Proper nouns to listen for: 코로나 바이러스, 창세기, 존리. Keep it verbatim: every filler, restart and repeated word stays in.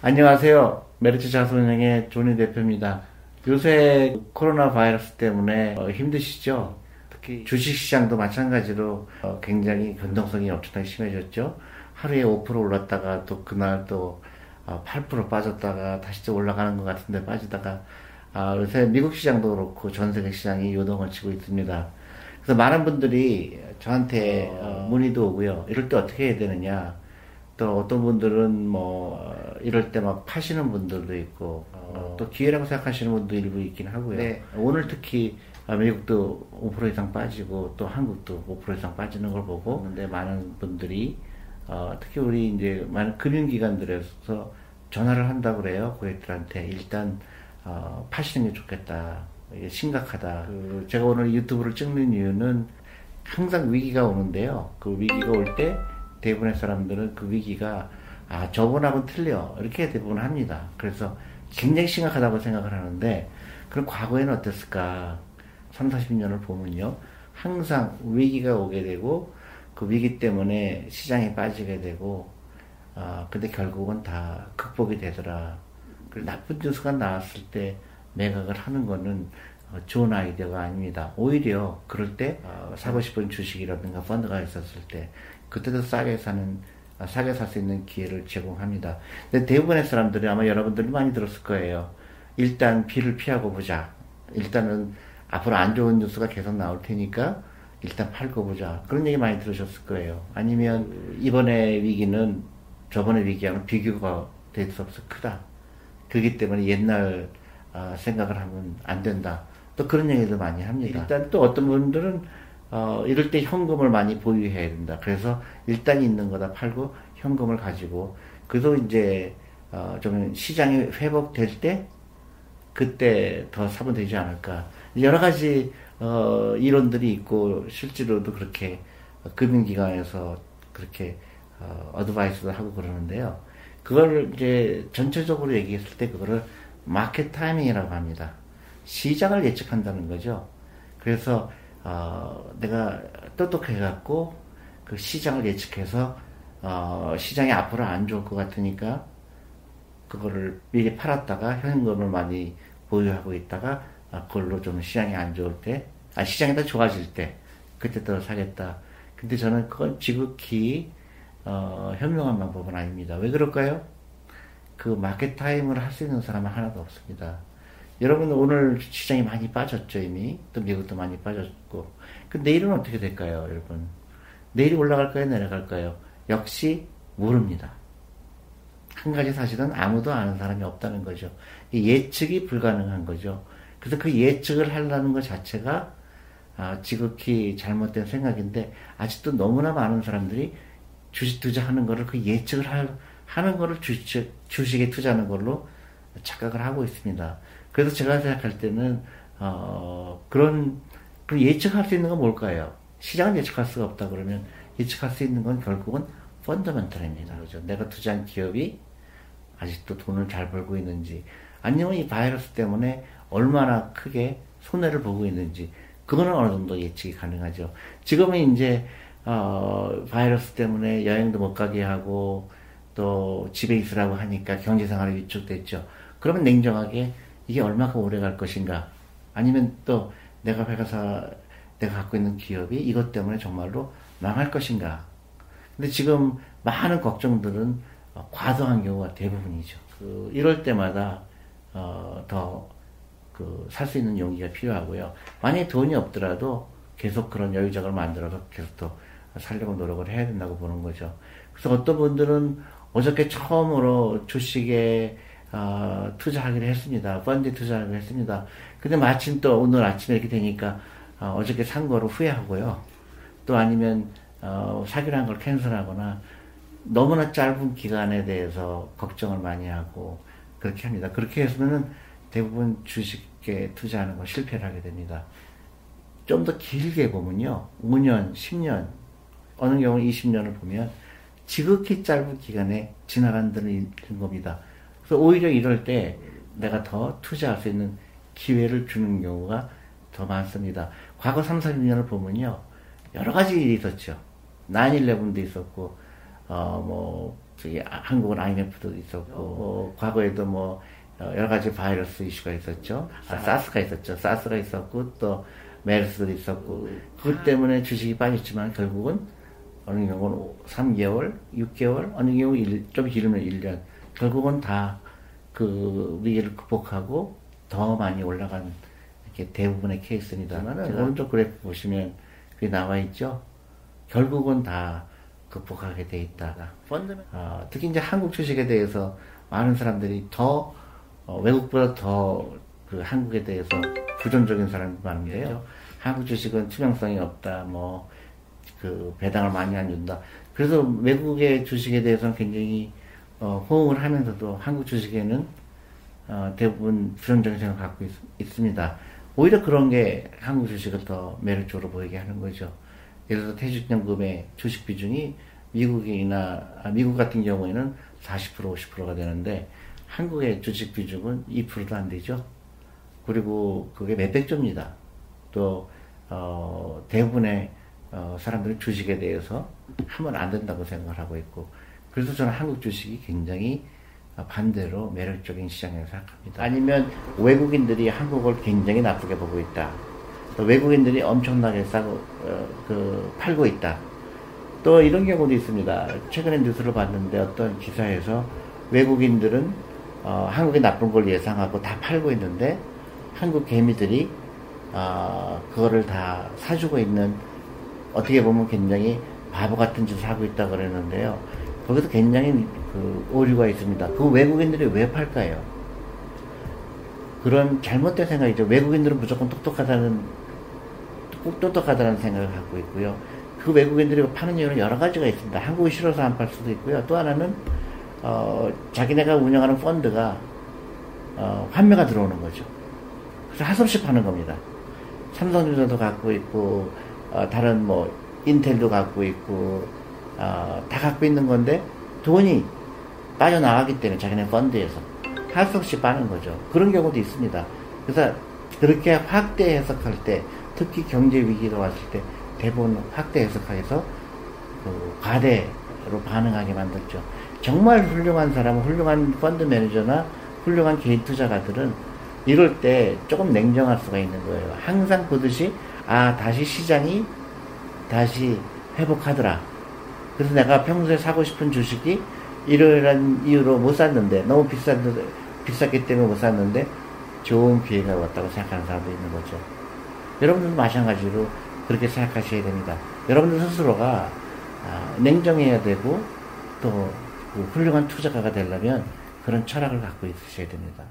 안녕하세요. 메리츠 자산운용의 존리 대표입니다. 요새 코로나 바이러스 때문에 힘드시죠? 특히 주식시장도 마찬가지로 굉장히 변동성이 엄청나게 심해졌죠. 하루에 오 퍼센트 올랐다가 또 그날 또 팔 퍼센트 빠졌다가 다시 또 올라가는 것 같은데 빠지다가 요새 미국 시장도 그렇고 전 세계 시장이 요동을 치고 있습니다. 그래서 많은 분들이 저한테 문의도 오고요. 이럴 때 어떻게 해야 되느냐. 또 어떤 분들은 뭐 이럴 때 막 파시는 분들도 있고 어. 또 기회라고 생각하시는 분도 일부 있긴 하고요. 네. 오늘 특히 미국도 오 퍼센트 이상 빠지고 또 한국도 오 퍼센트 이상 빠지는 걸 보고 근데 많은 분들이 어, 특히 우리 이제 많은 금융기관들에서 전화를 한다고 그래요. 고객들한테 일단 어, 파시는 게 좋겠다. 이게 심각하다. 그 제가 오늘 유튜브를 찍는 이유는 항상 위기가 오는데요. 그 위기가 올 때 대부분의 사람들은 그 위기가 아 저번하고는 틀려 이렇게 대부분 합니다. 그래서 굉장히 심각하다고 생각을 하는데 그럼 과거에는 어땠을까? 삼사십 년을 보면요. 항상 위기가 오게 되고 그 위기 때문에 시장이 빠지게 되고 아 근데 결국은 다 극복이 되더라. 그리고 나쁜 뉴스가 나왔을 때 매각을 하는 거는 좋은 아이디어가 아닙니다. 오히려 그럴 때 사고 싶은 주식이라든가 펀드가 있었을 때 그때도 싸게 사는 싸게 살 수 있는 기회를 제공합니다. 근데 대부분의 사람들이 아마 여러분들이 많이 들었을 거예요. 일단 비를 피하고 보자. 일단은 앞으로 안 좋은 뉴스가 계속 나올 테니까 일단 팔고 보자. 그런 얘기 많이 들으셨을 거예요. 아니면 이번에 위기는 저번에 위기와는 비교가 될 수 없어 크다. 그렇기 때문에 옛날 생각을 하면 안 된다. 또 그런 얘기도 많이 합니다. 일단 또 어떤 분들은 어, 이럴 때 현금을 많이 보유해야 된다. 그래서 일단 있는 거다 팔고 현금을 가지고, 그래도 이제, 어, 좀 시장이 회복될 때, 그때 더 사면 되지 않을까. 여러 가지, 어, 이론들이 있고, 실제로도 그렇게, 어, 금융기관에서 그렇게, 어, 어드바이스도 하고 그러는데요. 그걸 이제 전체적으로 얘기했을 때, 그거를 마켓 타이밍이라고 합니다. 시장을 예측한다는 거죠. 그래서, 어, 내가 똑똑해갖고, 그 시장을 예측해서, 어, 시장이 앞으로 안 좋을 것 같으니까, 그거를 미리 팔았다가, 현금을 많이 보유하고 있다가, 아, 그걸로 좀 시장이 안 좋을 때, 아, 시장이 더 좋아질 때, 그때 더 사겠다. 근데 저는 그건 지극히, 어, 현명한 방법은 아닙니다. 왜 그럴까요? 그 마켓 타임을 할 수 있는 사람은 하나도 없습니다. 여러분 오늘 시장이 많이 빠졌죠 이미. 또 미국도 많이 빠졌고. 그 내일은 어떻게 될까요 여러분? 내일이 올라갈까요 내려갈까요? 역시 모릅니다. 한 가지 사실은 아무도 아는 사람이 없다는 거죠. 예측이 불가능한 거죠. 그래서 그 예측을 하려는 것 자체가 아, 지극히 잘못된 생각인데 아직도 너무나 많은 사람들이 주식 투자하는 거를 그 예측을 할, 하는 거를 주식, 주식에 투자하는 걸로 착각을 하고 있습니다. 그래서 제가 생각할 때는 어, 그런, 그런 예측할 수 있는 건 뭘까요? 시장을 예측할 수가 없다 그러면 예측할 수 있는 건 결국은 펀더멘털입니다. 그렇죠? 내가 투자한 기업이 아직도 돈을 잘 벌고 있는지 아니면 이 바이러스 때문에 얼마나 크게 손해를 보고 있는지 그거는 어느 정도 예측이 가능하죠. 지금은 이제 어, 바이러스 때문에 여행도 못 가게 하고 또 집에 있으라고 하니까 경제생활이 위축됐죠. 그러면 냉정하게 이게 얼마큼 오래 갈 것인가 아니면 또 내가 회사 내가 갖고 있는 기업이 이것 때문에 정말로 망할 것인가. 근데 지금 많은 걱정들은 과도한 경우가 대부분이죠. 그 이럴 때마다 어, 더 그 살 수 있는 용기가 필요하고요. 만약에 돈이 없더라도 계속 그런 여유자금을 만들어서 계속 또 살려고 노력을 해야 된다고 보는 거죠. 그래서 어떤 분들은 어저께 처음으로 주식에 어, 투자하기로 했습니다. 펀드에 투자하기로 했습니다. 근데 마침 또 오늘 아침에 이렇게 되니까 어, 어저께 산 거를 후회하고요. 또 아니면 어, 사기로 한 걸 캔슬하거나 너무나 짧은 기간에 대해서 걱정을 많이 하고 그렇게 합니다. 그렇게 해서는 대부분 주식에 투자하는 거 실패를 하게 됩니다. 좀 더 길게 보면요. 오 년, 십 년, 어느 경우 이십 년을 보면 지극히 짧은 기간에 지나간다는 겁니다. 그래서 오히려 이럴 때 내가 더 투자할 수 있는 기회를 주는 경우가 더 많습니다. 과거 삼사십 년을 보면요. 여러 가지 일이 있었죠. 나인 일레븐도 있었고, 어, 뭐, 저기 한국은 아이엠에프도 있었고, 어, 과거에도 뭐 여러 가지 바이러스 이슈가 있었죠. 아, 사스가 있었죠. 사스가 있었고 또 메르스도 있었고, 그것 때문에 주식이 빠졌지만 결국은 어느 경우는 삼 개월, 육 개월, 어느 경우 일, 좀 길면 일 년, 결국은 다 그 위기를 극복하고 더 많이 올라간 이렇게 대부분의 케이스입니다만은, 오른쪽 그래프 보시면 그게 나와 있죠. 결국은 다 극복하게 돼 있다. 어, 특히 이제 한국 주식에 대해서 많은 사람들이 더 어, 외국보다 더 그 한국에 대해서 부정적인 사람이 많은데요. 그렇죠. 한국 주식은 투명성이 없다, 뭐 그 배당을 많이 안 준다. 그래서 외국의 주식에 대해서는 굉장히 어, 호응을 하면서도 한국 주식에는 어, 대부분 부정적인 생각을 갖고 있, 있습니다. 오히려 그런 게 한국 주식을 더 매력적으로 보이게 하는 거죠. 예를 들어 퇴직연금의 주식 비중이 미국이나 아, 미국 같은 경우에는 사십 퍼센트, 오십 퍼센트가 되는데 한국의 주식 비중은 이 퍼센트도 안 되죠. 그리고 그게 몇백 조입니다. 또 어, 대부분의 어, 사람들이 주식에 대해서 하면 안 된다고 생각을 하고 있고, 그래서 저는 한국 주식이 굉장히 반대로 매력적인 시장이라고 생각합니다. 아니면 외국인들이 한국을 굉장히 나쁘게 보고 있다. 또 외국인들이 엄청나게 싸고 어, 그, 팔고 있다. 또 이런 경우도 있습니다. 최근에 뉴스를 봤는데 어떤 기사에서 외국인들은 어, 한국이 나쁜 걸 예상하고 다 팔고 있는데 한국 개미들이 어, 그거를 다 사주고 있는, 어떻게 보면 굉장히 바보 같은 짓을 하고 있다 그랬는데요. 거기서 굉장히 그 오류가 있습니다. 그 외국인들이 왜 팔까요? 그런 잘못된 생각이죠. 외국인들은 무조건 똑똑하다는, 꼭 똑똑하다는 생각을 갖고 있고요. 그 외국인들이 파는 이유는 여러 가지가 있습니다. 한국이 싫어서 안 팔 수도 있고요. 또 하나는 어, 자기네가 운영하는 펀드가 어, 환매가 들어오는 거죠. 그래서 하소없이 파는 겁니다. 삼성전자도 갖고 있고, 어, 다른 뭐 인텔도 갖고 있고, 어, 다 갖고 있는 건데 돈이 빠져나가기 때문에 자기네 펀드에서 하소없이 빠는 거죠. 그런 경우도 있습니다. 그래서 그렇게 확대 해석할 때, 특히 경제 위기가 왔을 때 대부분 확대 해석해서 그 과대로 반응하게 만들죠. 정말 훌륭한 사람은, 훌륭한 펀드 매니저나 훌륭한 개인 투자가들은 이럴 때 조금 냉정할 수가 있는 거예요. 항상 보듯이 아, 다시 시장이 다시 회복하더라. 그래서 내가 평소에 사고 싶은 주식이 이러이러한 이유로 못 샀는데, 너무 비싼데, 비쌌기 때문에 못 샀는데 좋은 기회가 왔다고 생각하는 사람도 있는 거죠. 여러분들도 마찬가지로 그렇게 생각하셔야 됩니다. 여러분들 스스로가 아, 냉정해야 되고 또 그 훌륭한 투자가가 되려면 그런 철학을 갖고 있으셔야 됩니다.